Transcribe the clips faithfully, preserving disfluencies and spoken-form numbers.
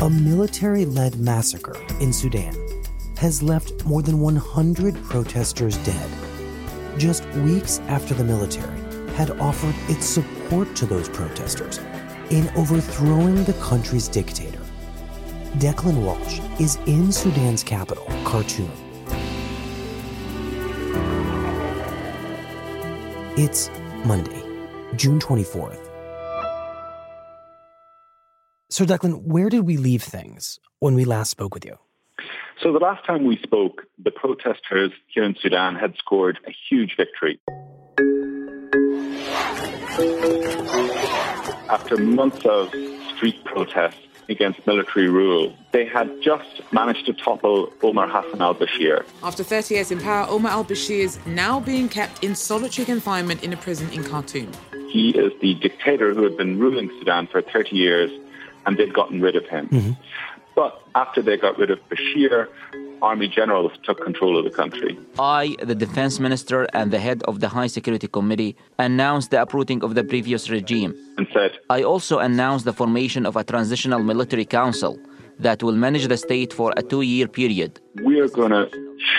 a military-led massacre in Sudan has left more than one hundred protesters dead, just weeks after the military had offered its support to those protesters in overthrowing the country's dictator. Declan Walsh is in Sudan's capital, Khartoum. It's Monday, June twenty-fourth. So, Declan, where did we leave things when we last spoke with you? So the last time we spoke, the protesters here in Sudan had scored a huge victory. After months of street protests against military rule, they had just managed to topple Omar Hassan al-Bashir. After thirty years in power, Omar al-Bashir is now being kept in solitary confinement in a prison in Khartoum. He is the dictator who had been ruling Sudan for thirty years. And they'd gotten rid of him. Mm-hmm. But after they got rid of Bashir, army generals took control of the country. I, the defense minister and the head of the High Security Committee, announced the uprooting of the previous regime. And said, I also announced the formation of a transitional military council that will manage the state for a two-year period. We are going to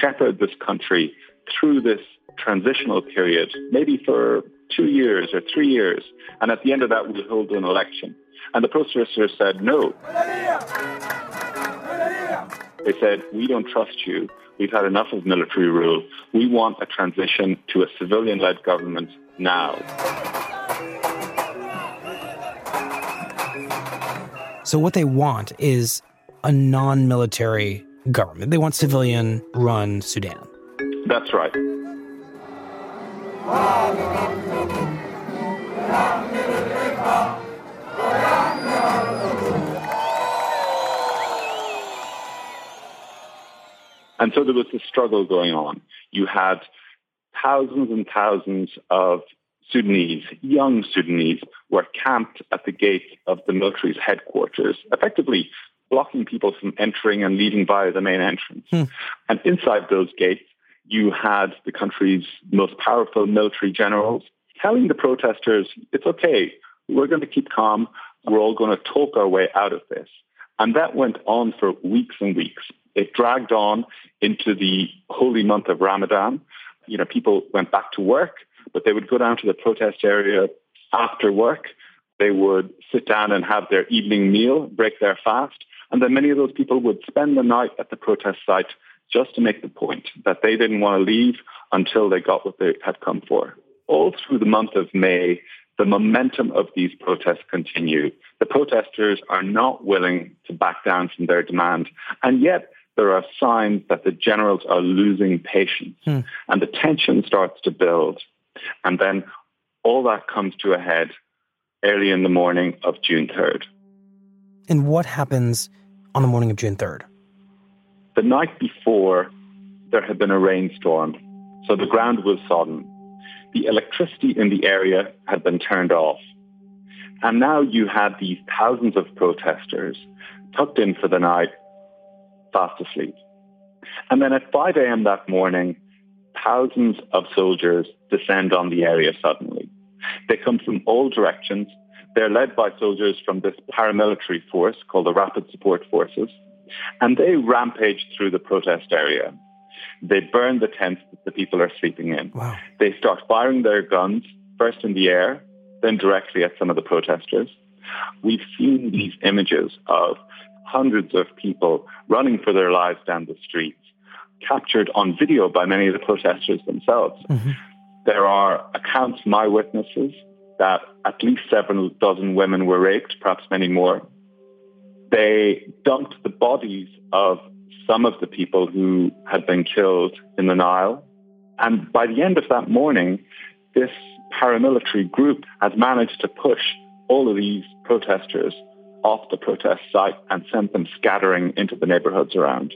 shepherd this country through this transitional period, maybe for two years or three years. And at the end of that, we'll hold an election. And the protesters said, no. They said, we don't trust you. We've had enough of military rule. We want a transition to a civilian-led government now. So what they want is a non-military government. They want civilian-run Sudan. That's right. And so there was this struggle going on. You had thousands and thousands of Sudanese, young Sudanese, were camped at the gate of the military's headquarters, effectively blocking people from entering and leaving via the main entrance. Hmm. And inside those gates, you had the country's most powerful military generals telling the protesters, it's okay, we're going to keep calm, we're all going to talk our way out of this. And that went on for weeks and weeks. It dragged on into the holy month of Ramadan. You know, people went back to work, but they would go down to the protest area after work. They would sit down and have their evening meal, break their fast. And then many of those people would spend the night at the protest site just to make the point that they didn't want to leave until they got what they had come for. All through the month of May, the momentum of these protests continue. The protesters are not willing to back down from their demand. And yet, there are signs that the generals are losing patience. Hmm. And the tension starts to build. And then all that comes to a head early in the morning of June third. And what happens on the morning of June third? The night before, there had been a rainstorm, so the ground was sodden. The electricity in the area had been turned off. And now you had these thousands of protesters tucked in for the night, fast asleep. And then at five a.m. that morning, thousands of soldiers descend on the area suddenly. They come from all directions. They're led by soldiers from this paramilitary force called the Rapid Support Forces, and they rampage through the protest area. They burn the tents that the people are sleeping in. Wow. They start firing their guns, first in the air, then directly at some of the protesters. We've seen these images of hundreds of people running for their lives down the streets, captured on video by many of the protesters themselves. Mm-hmm. There are accounts from eyewitnesses that at least several dozen women were raped, perhaps many more. They dumped the bodies of some of the people who had been killed in the Nile. And by the end of that morning, this paramilitary group had managed to push all of these protesters off the protest site and sent them scattering into the neighborhoods around.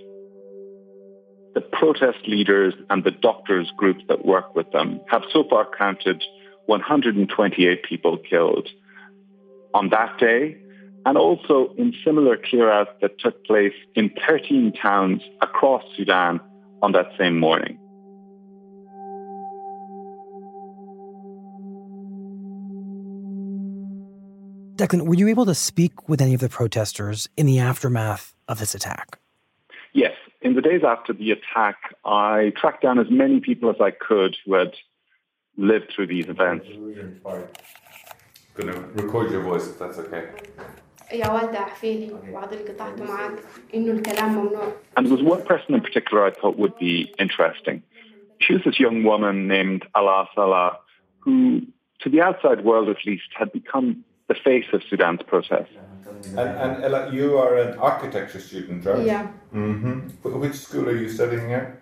The protest leaders and the doctors groups that work with them have so far counted one hundred twenty-eight people killed on that day, and also in similar clear-outs that took place in thirteen towns across Sudan on that same morning. Declan, were you able to speak with any of the protesters in the aftermath of this attack? Yes. In the days after the attack, I tracked down as many people as I could who had lived through these events. I'm going to record your voice, if that's okay. And there was one person in particular I thought would be interesting. She was this young woman named Alaa Salah, who, to the outside world at least, had become the face of Sudan's protests. And, and Ella, you are an architecture student, right? Yeah. Mm-hmm. Which school are you studying here?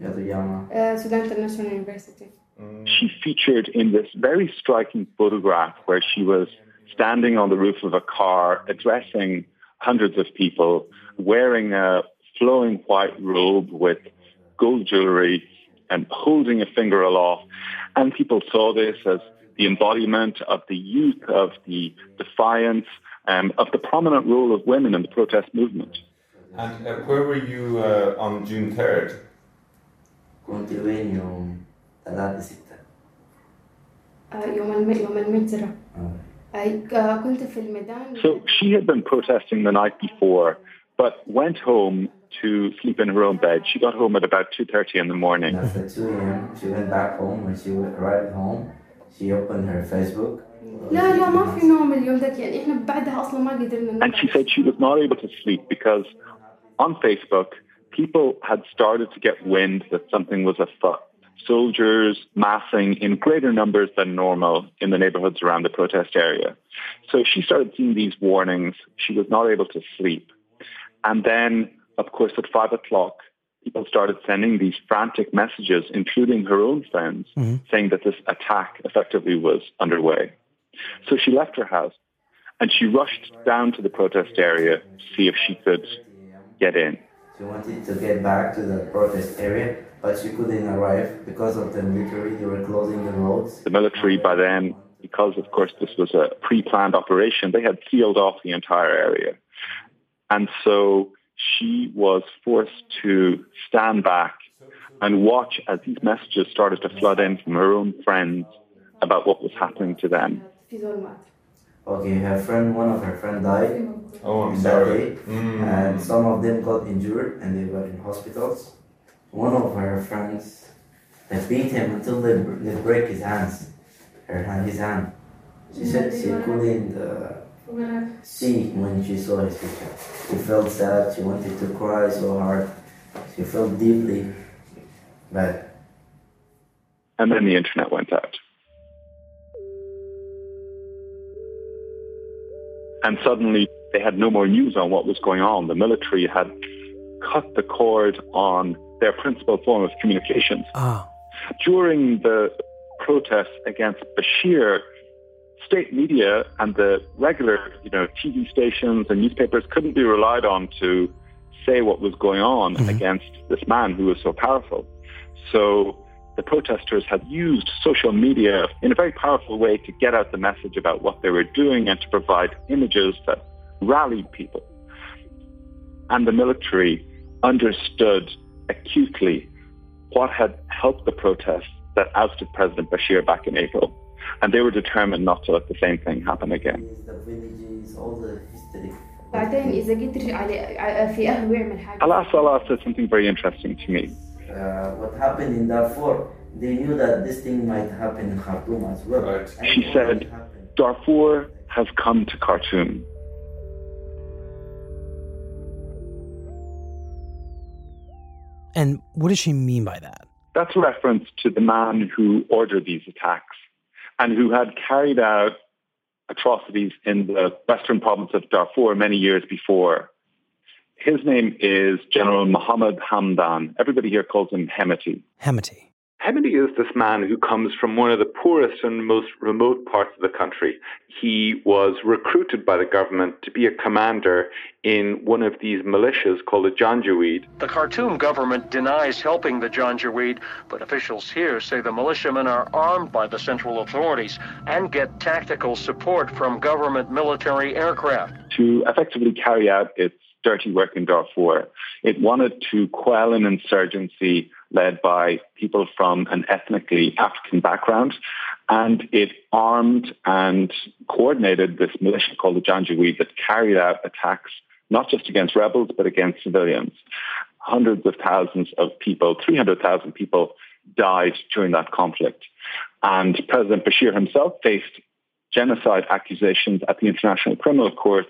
Yeah, the Yama. Uh, Sudan International University. Mm. She featured in this very striking photograph where she was standing on the roof of a car, addressing hundreds of people, wearing a flowing white robe with gold jewelry and holding a finger aloft. And people saw this as the embodiment of the youth, of the defiance, um, of the prominent role of women in the protest movement. And uh, where were you uh, on June third? So she had been protesting the night before, but went home to sleep in her own bed. She got home at about two thirty in the morning. After two a.m., she went back home. When she arrived home, she opened her Facebook. And she said she was not able to sleep because on Facebook, people had started to get wind that something was afoot. Soldiers massing in greater numbers than normal in the neighborhoods around the protest area. So she started seeing these warnings. She was not able to sleep. And then, of course, at five o'clock, people started sending these frantic messages, including her own friends, mm-hmm. saying that this attack effectively was underway. So she left her house and she rushed down to the protest area to see if she could get in. She wanted to get back to the protest area, but she couldn't arrive because of the military. They were closing the roads. The military by then, because of course this was a pre-planned operation, they had sealed off the entire area. And so she was forced to stand back and watch as these messages started to flood in from her own friends about what was happening to them. Okay, her friend, one of her friends died. Oh, I'm sorry. That day, mm. And some of them got injured and they were in hospitals. One of her friends, they beat him until they, they break his hands, her hand, his hand. She said she couldn't uh, see when she saw his picture. She felt sad, she wanted to cry so hard. She felt deeply bad. And then the internet went out. And suddenly they had no more news on what was going on. The military had cut the cord on their principal form of communications. Oh. During the protests against Bashir, state media and the regular, you know, T V stations and newspapers couldn't be relied on to say what was going on mm-hmm. against this man who was so powerful. So the protesters had used social media in a very powerful way to get out the message about what they were doing and to provide images that rallied people. And the military understood acutely what had helped the protests that ousted President Bashir back in April. And they were determined not to let the same thing happen again. Alaa Salah said something very interesting to me. uh, what happened in Darfur, they knew that this thing might happen in Khartoum as well. Right. She said, Darfur has come to Khartoum. And what does she mean by that? That's a reference to the man who ordered these attacks and who had carried out atrocities in the western province of Darfur many years before. His name is General Mohamed Hamdan. Everybody here calls him Hemeti. Hemeti. Hemeti is this man who comes from one of the poorest and most remote parts of the country. He was recruited by the government to be a commander in one of these militias called the Janjaweed. The Khartoum government denies helping the Janjaweed, but officials here say the militiamen are armed by the central authorities and get tactical support from government military aircraft. To effectively carry out its dirty work in Darfur, it wanted to quell an insurgency led by people from an ethnically African background, and it armed and coordinated this militia called the Janjaweed that carried out attacks not just against rebels, but against civilians. Hundreds of thousands of people, three hundred thousand people, died during that conflict. And President Bashir himself faced genocide accusations at the International Criminal Court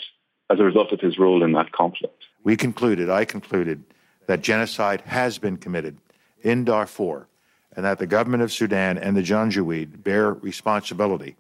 as a result of his role in that conflict. We concluded, I concluded, that genocide has been committed in Darfur, and that the government of Sudan and the Janjaweed bear responsibility.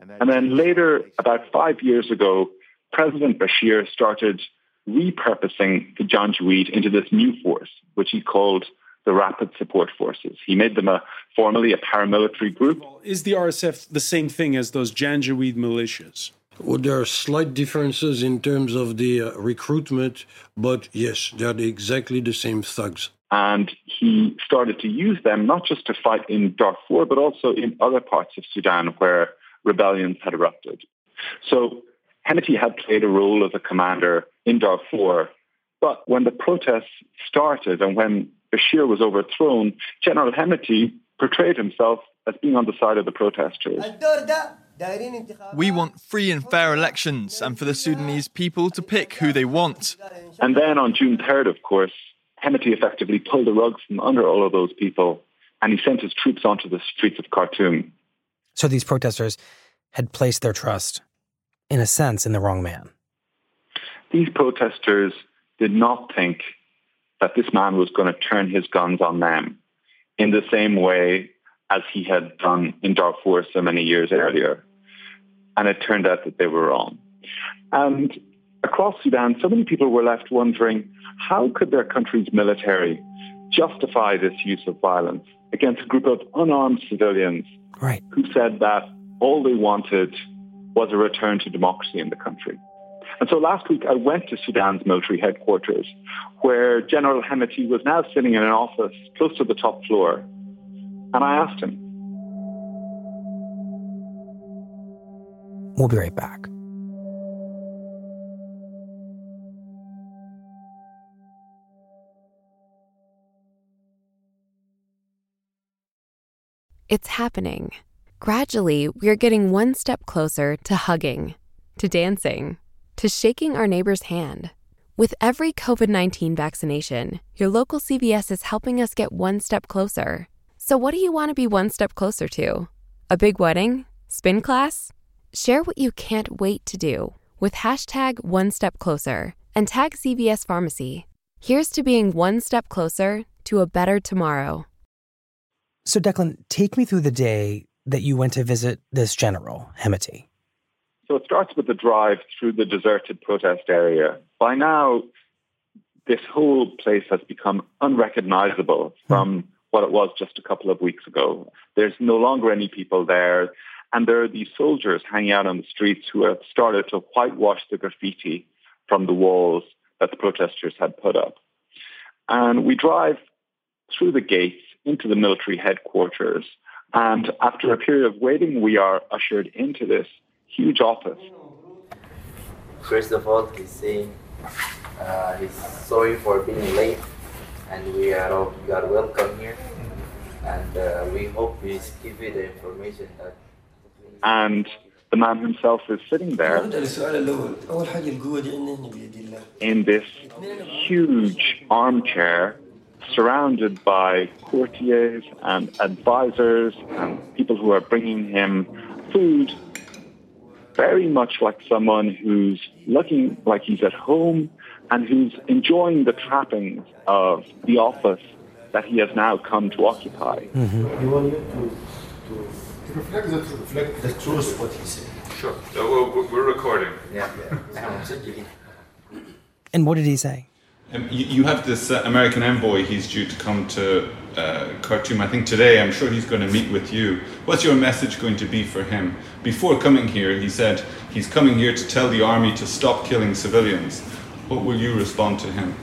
And, and then later, about five years ago, President Bashir started repurposing the Janjaweed into this new force, which he called the Rapid Support Forces. He made them a formally a paramilitary group. Is the R S F the same thing as those Janjaweed militias? Well, there are slight differences in terms of the uh, recruitment, but yes, they are exactly the same thugs. And he started to use them not just to fight in Darfur, but also in other parts of Sudan where rebellions had erupted. So Hemeti had played a role as a commander in Darfur, but when the protests started and when Bashir was overthrown, General Hemeti portrayed himself as being on the side of the protesters. We want free and fair elections and for the Sudanese people to pick who they want. And then on June third, of course, Hemeti effectively pulled the rug from under all of those people, and he sent his troops onto the streets of Khartoum. So these protesters had placed their trust, in a sense, in the wrong man. These protesters did not think that this man was going to turn his guns on them in the same way as he had done in Darfur so many years earlier. And it turned out that they were wrong. And across Sudan, so many people were left wondering, how could their country's military justify this use of violence against a group of unarmed civilians right. who said that all they wanted was a return to democracy in the country? And so last week I went to Sudan's military headquarters, where General Hemeti was now sitting in an office close to the top floor. And I asked him. We'll be right back. It's happening. Gradually, we're getting one step closer to hugging, to dancing, to shaking our neighbor's hand. With every covid nineteen vaccination, your local C V S is helping us get one step closer. So what do you want to be one step closer to? A big wedding? Spin class? Share what you can't wait to do with hashtag one step closer and tag C V S Pharmacy. Here's to being one step closer to a better tomorrow. So, Declan, take me through the day that you went to visit this general, Hemeti. So it starts with the drive through the deserted protest area. By now, this whole place has become unrecognizable from hmm. what it was just a couple of weeks ago. There's no longer any people there. And there are these soldiers hanging out on the streets who have started to whitewash the graffiti from the walls that the protesters had put up. And we drive through the gates into the military headquarters. And after a period of waiting, we are ushered into this huge office. First of all, he's saying uh, he's sorry for being late, and we are all, we are welcome here. And uh, we hope we give you the information that... And the man himself is sitting there in this huge armchair, surrounded by courtiers and advisors and people who are bringing him food, very much like someone who's looking like he's at home and who's enjoying the trappings of the office that he has now come to occupy. Mm-hmm. You want to, to, to reflect, the, reflect the truth, what he said. Sure. So we're, we're recording. Yeah. yeah. And what did he say? Um, you, you have this uh, American envoy. He's due to come to uh, Khartoum, I think, today. I'm sure he's going to meet with you. What's your message going to be for him? Before coming here, he said he's coming here to tell the army to stop killing civilians. What will you respond to him?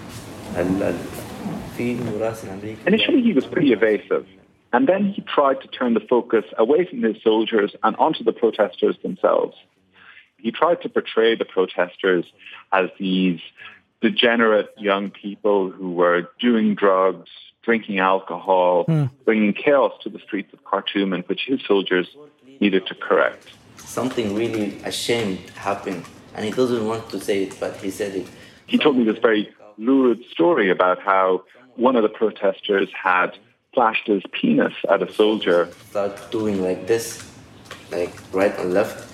Initially, he was pretty evasive. And then he tried to turn the focus away from his soldiers and onto the protesters themselves. He tried to portray the protesters as these degenerate young people who were doing drugs, drinking alcohol, mm. bringing chaos to the streets of Khartoum, and which his soldiers needed to correct. Something really ashamed happened, and he doesn't want to say it, but he said it. He told me this very lurid story about how one of the protesters had flashed his penis at a soldier. Start doing like this, like right and left,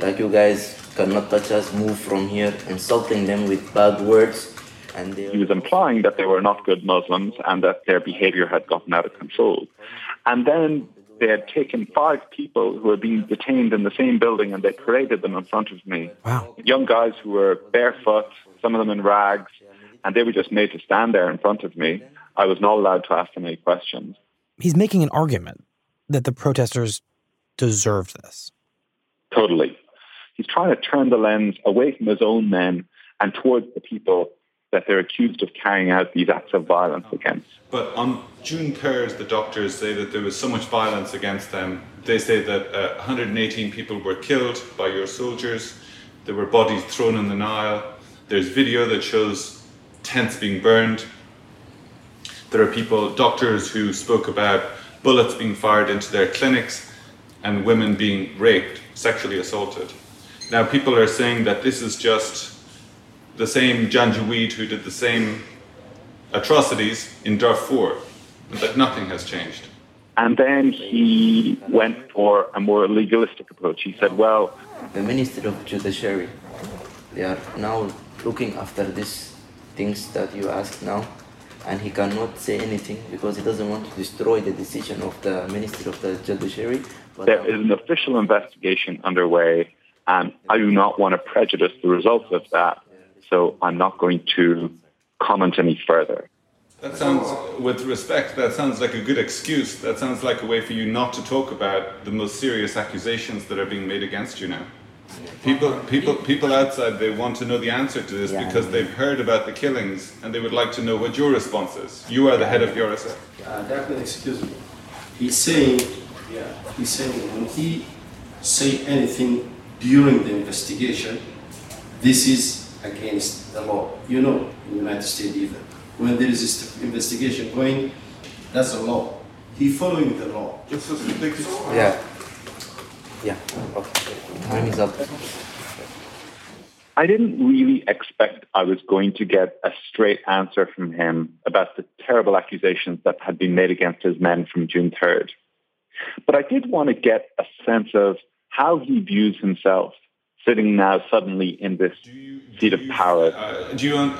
like you guys cannot touch us, move from here, insulting them with bad words. And he was implying that they were not good Muslims and that their behavior had gotten out of control. And then they had taken five people who were being detained in the same building and they paraded them in front of me. Wow. Young guys who were barefoot, some of them in rags, and they were just made to stand there in front of me. I was not allowed to ask them any questions. He's making an argument that the protesters deserved this. Totally. He's trying to turn the lens away from his own men and towards the people that they're accused of carrying out these acts of violence against. But on June third, the doctors say that there was so much violence against them. They say that uh, one hundred eighteen people were killed by your soldiers. There were bodies thrown in the Nile. There's video that shows tents being burned. There are people, doctors, who spoke about bullets being fired into their clinics and women being raped, sexually assaulted. Now, people are saying that this is just the same Janjaweed who did the same atrocities in Darfur, and that nothing has changed. And then he went for a more legalistic approach. He said, well... The Minister of Judiciary, they are now looking after these things that you ask now, and he cannot say anything because he doesn't want to destroy the decision of the Minister of the Judiciary. But there is an official investigation underway, and I do not want to prejudice the results of that, so I'm not going to comment any further. That sounds, with respect, that sounds like a good excuse. That sounds like a way for you not to talk about the most serious accusations that are being made against you now. People, people, people outside, they want to know the answer to this yeah, because they've heard about the killings and they would like to know what your response is. You are the head of U R S F. Uh, that's an excuse. He's saying, yeah, he's saying when he say anything during the investigation, this is against the law. You know, in the United States even, when there is this investigation going, that's a law. He following the law. It's just ridiculous. Yeah. Yeah. Okay. Time is up. I didn't really expect I was going to get a straight answer from him about the terrible accusations that had been made against his men from June third. But I did want to get a sense of how he views himself sitting now suddenly in this you, seat of you, power. Uh, do you un-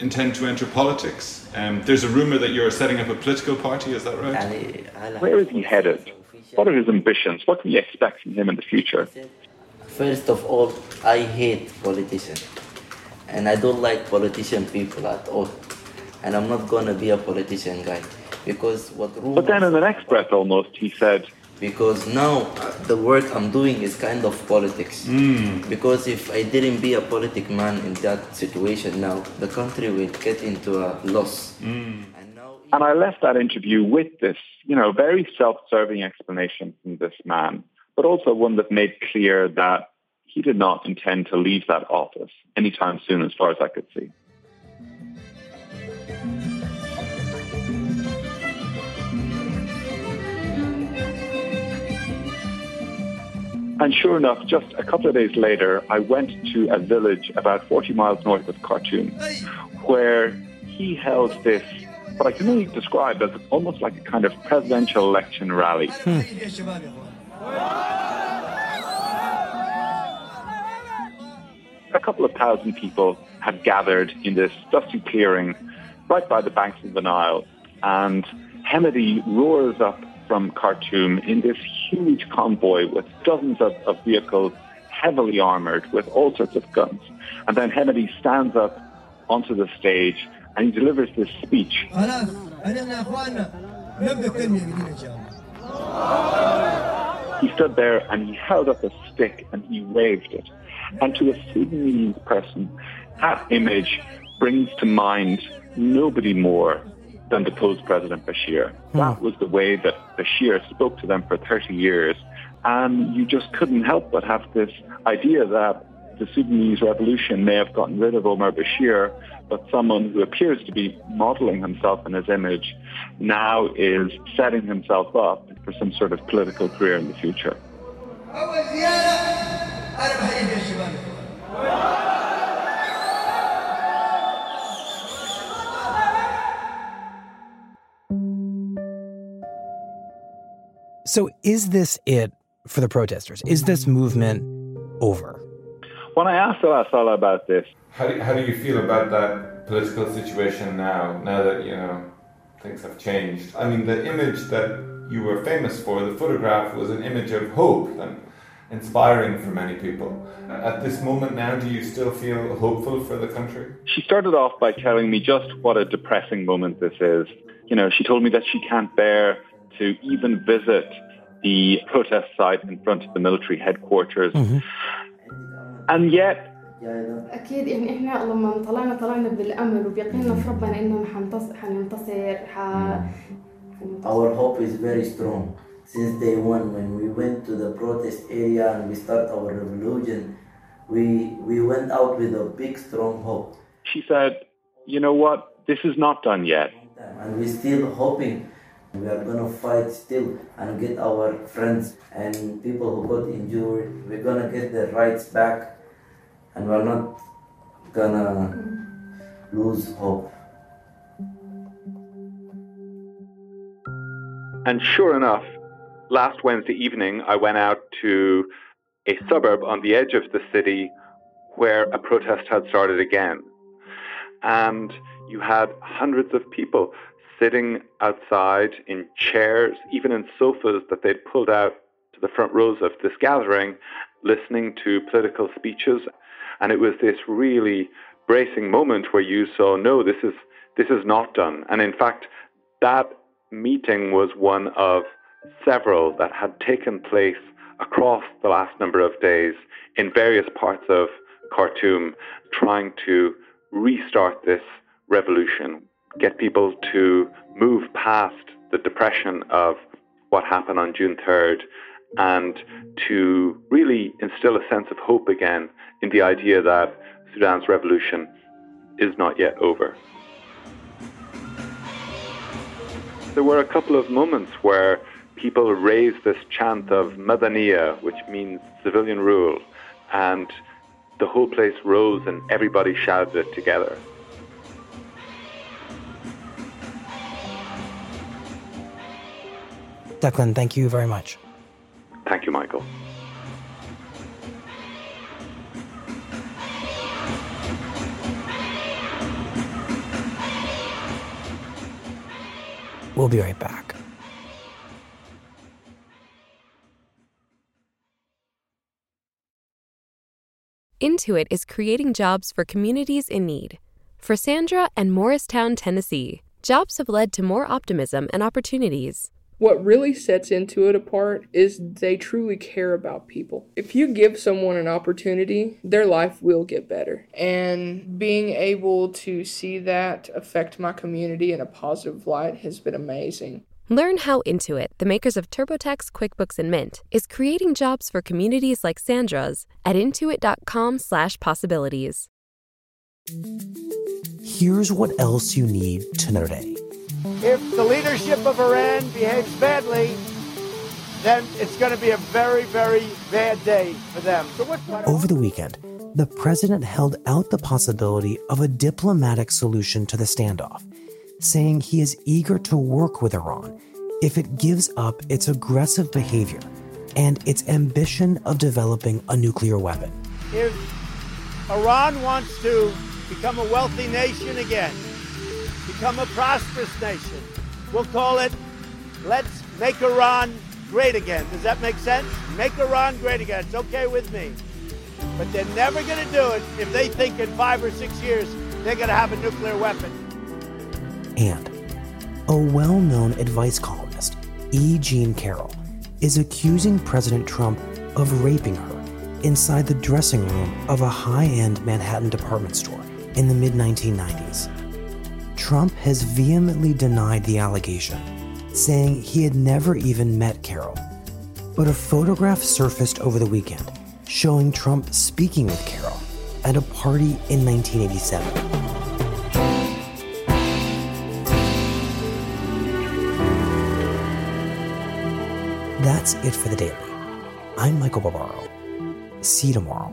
intend to enter politics? Um, there's a rumor that you're setting up a political party, is that right? Where is he headed? What are his ambitions? What can we expect from him in the future? First of all, I hate politicians. And I don't like politician people at all. And I'm not going to be a politician guy. Because what rumors... But then in the next breath almost, he said... Because now the work I'm doing is kind of politics. Mm. Because if I didn't be a politic man in that situation now, the country will get into a loss. Mm. And, now and I left that interview with this, you know, very self-serving explanation from this man, but also one that made clear that he did not intend to leave that office anytime soon, as far as I could see. And sure enough, just a couple of days later, I went to a village about forty miles north of Khartoum, where he held this what I can only describe as almost like a kind of presidential election rally. Hmm. A couple of thousand people had gathered in this dusty clearing right by the banks of the Nile, and Hemeti roars up from Khartoum in this huge convoy with dozens of, of vehicles, heavily armoured with all sorts of guns. And then Hemeti stands up onto the stage and he delivers this speech. He stood there and he held up a stick and he waved it. And to a Sudanese person, that image brings to mind nobody more than deposed President Bashir. Hmm. That was the way that Bashir spoke to them for thirty years. And you just couldn't help but have this idea that the Sudanese revolution may have gotten rid of Omar Bashir, but someone who appears to be modeling himself in his image now is setting himself up for some sort of political career in the future. So is this it for the protesters? Is this movement over? When I asked Alaa Salah about this, how do, how do you feel about that political situation now, now that, you know, things have changed? I mean, the image that you were famous for, the photograph, was an image of hope and inspiring for many people. At this moment now, do you still feel hopeful for the country? She started off by telling me just what a depressing moment this is. You know, she told me that she can't bear to even visit the protest site in front of the military headquarters. Mm-hmm. And yet, our hope is very strong. Since day one, when we went to the protest area and we started our revolution, we, we went out with a big, strong hope. She said, you know what, this is not done yet. And we're still hoping. We are going to fight still and get our friends and people who got injured. We're going to get their rights back, and we're not going to lose hope. And sure enough, last Wednesday evening, I went out to a suburb on the edge of the city where a protest had started again. And you had hundreds of people sitting outside in chairs, even in sofas that they'd pulled out to the front rows of this gathering, listening to political speeches. And it was this really bracing moment where you saw, no, this is this is not done. And in fact, that meeting was one of several that had taken place across the last number of days in various parts of Khartoum, trying to restart this revolution, get people to move past the depression of what happened on June third and to really instill a sense of hope again in the idea that Sudan's revolution is not yet over. There were a couple of moments where people raised this chant of Madaniya, which means civilian rule, and the whole place rose and everybody shouted it together. Declan, thank you very much. Thank you, Michael. We'll be right back. Intuit is creating jobs for communities in need. For Sandra and Morristown, Tennessee, jobs have led to more optimism and opportunities. What really sets Intuit apart is they truly care about people. If you give someone an opportunity, their life will get better. And being able to see that affect my community in a positive light has been amazing. Learn how Intuit, the makers of TurboTax, QuickBooks, and Mint, is creating jobs for communities like Sandra's at intuit.com slash possibilities. Here's what else you need to know today. If the leadership of Iran behaves badly, then it's going to be a very, very bad day for them. So what's what Over the weekend, the president held out the possibility of a diplomatic solution to the standoff. saying he is eager to work with Iran if it gives up its aggressive behavior and its ambition of developing a nuclear weapon. If Iran wants to become a wealthy nation again, become a prosperous nation, we'll call it, let's make Iran great again. Does that make sense? Make Iran great again. It's okay with me. But they're never going to do it if they think in five or six years they're going to have a nuclear weapon. And a well-known advice columnist, E. Jean Carroll, is accusing President Trump of raping her inside the dressing room of a high-end Manhattan department store in the mid nineteen nineties. Trump has vehemently denied the allegation, saying he had never even met Carroll. But a photograph surfaced over the weekend showing Trump speaking with Carroll at a party in nineteen eighty-seven. That's it for The Daily. I'm Michael Barbaro. See you tomorrow.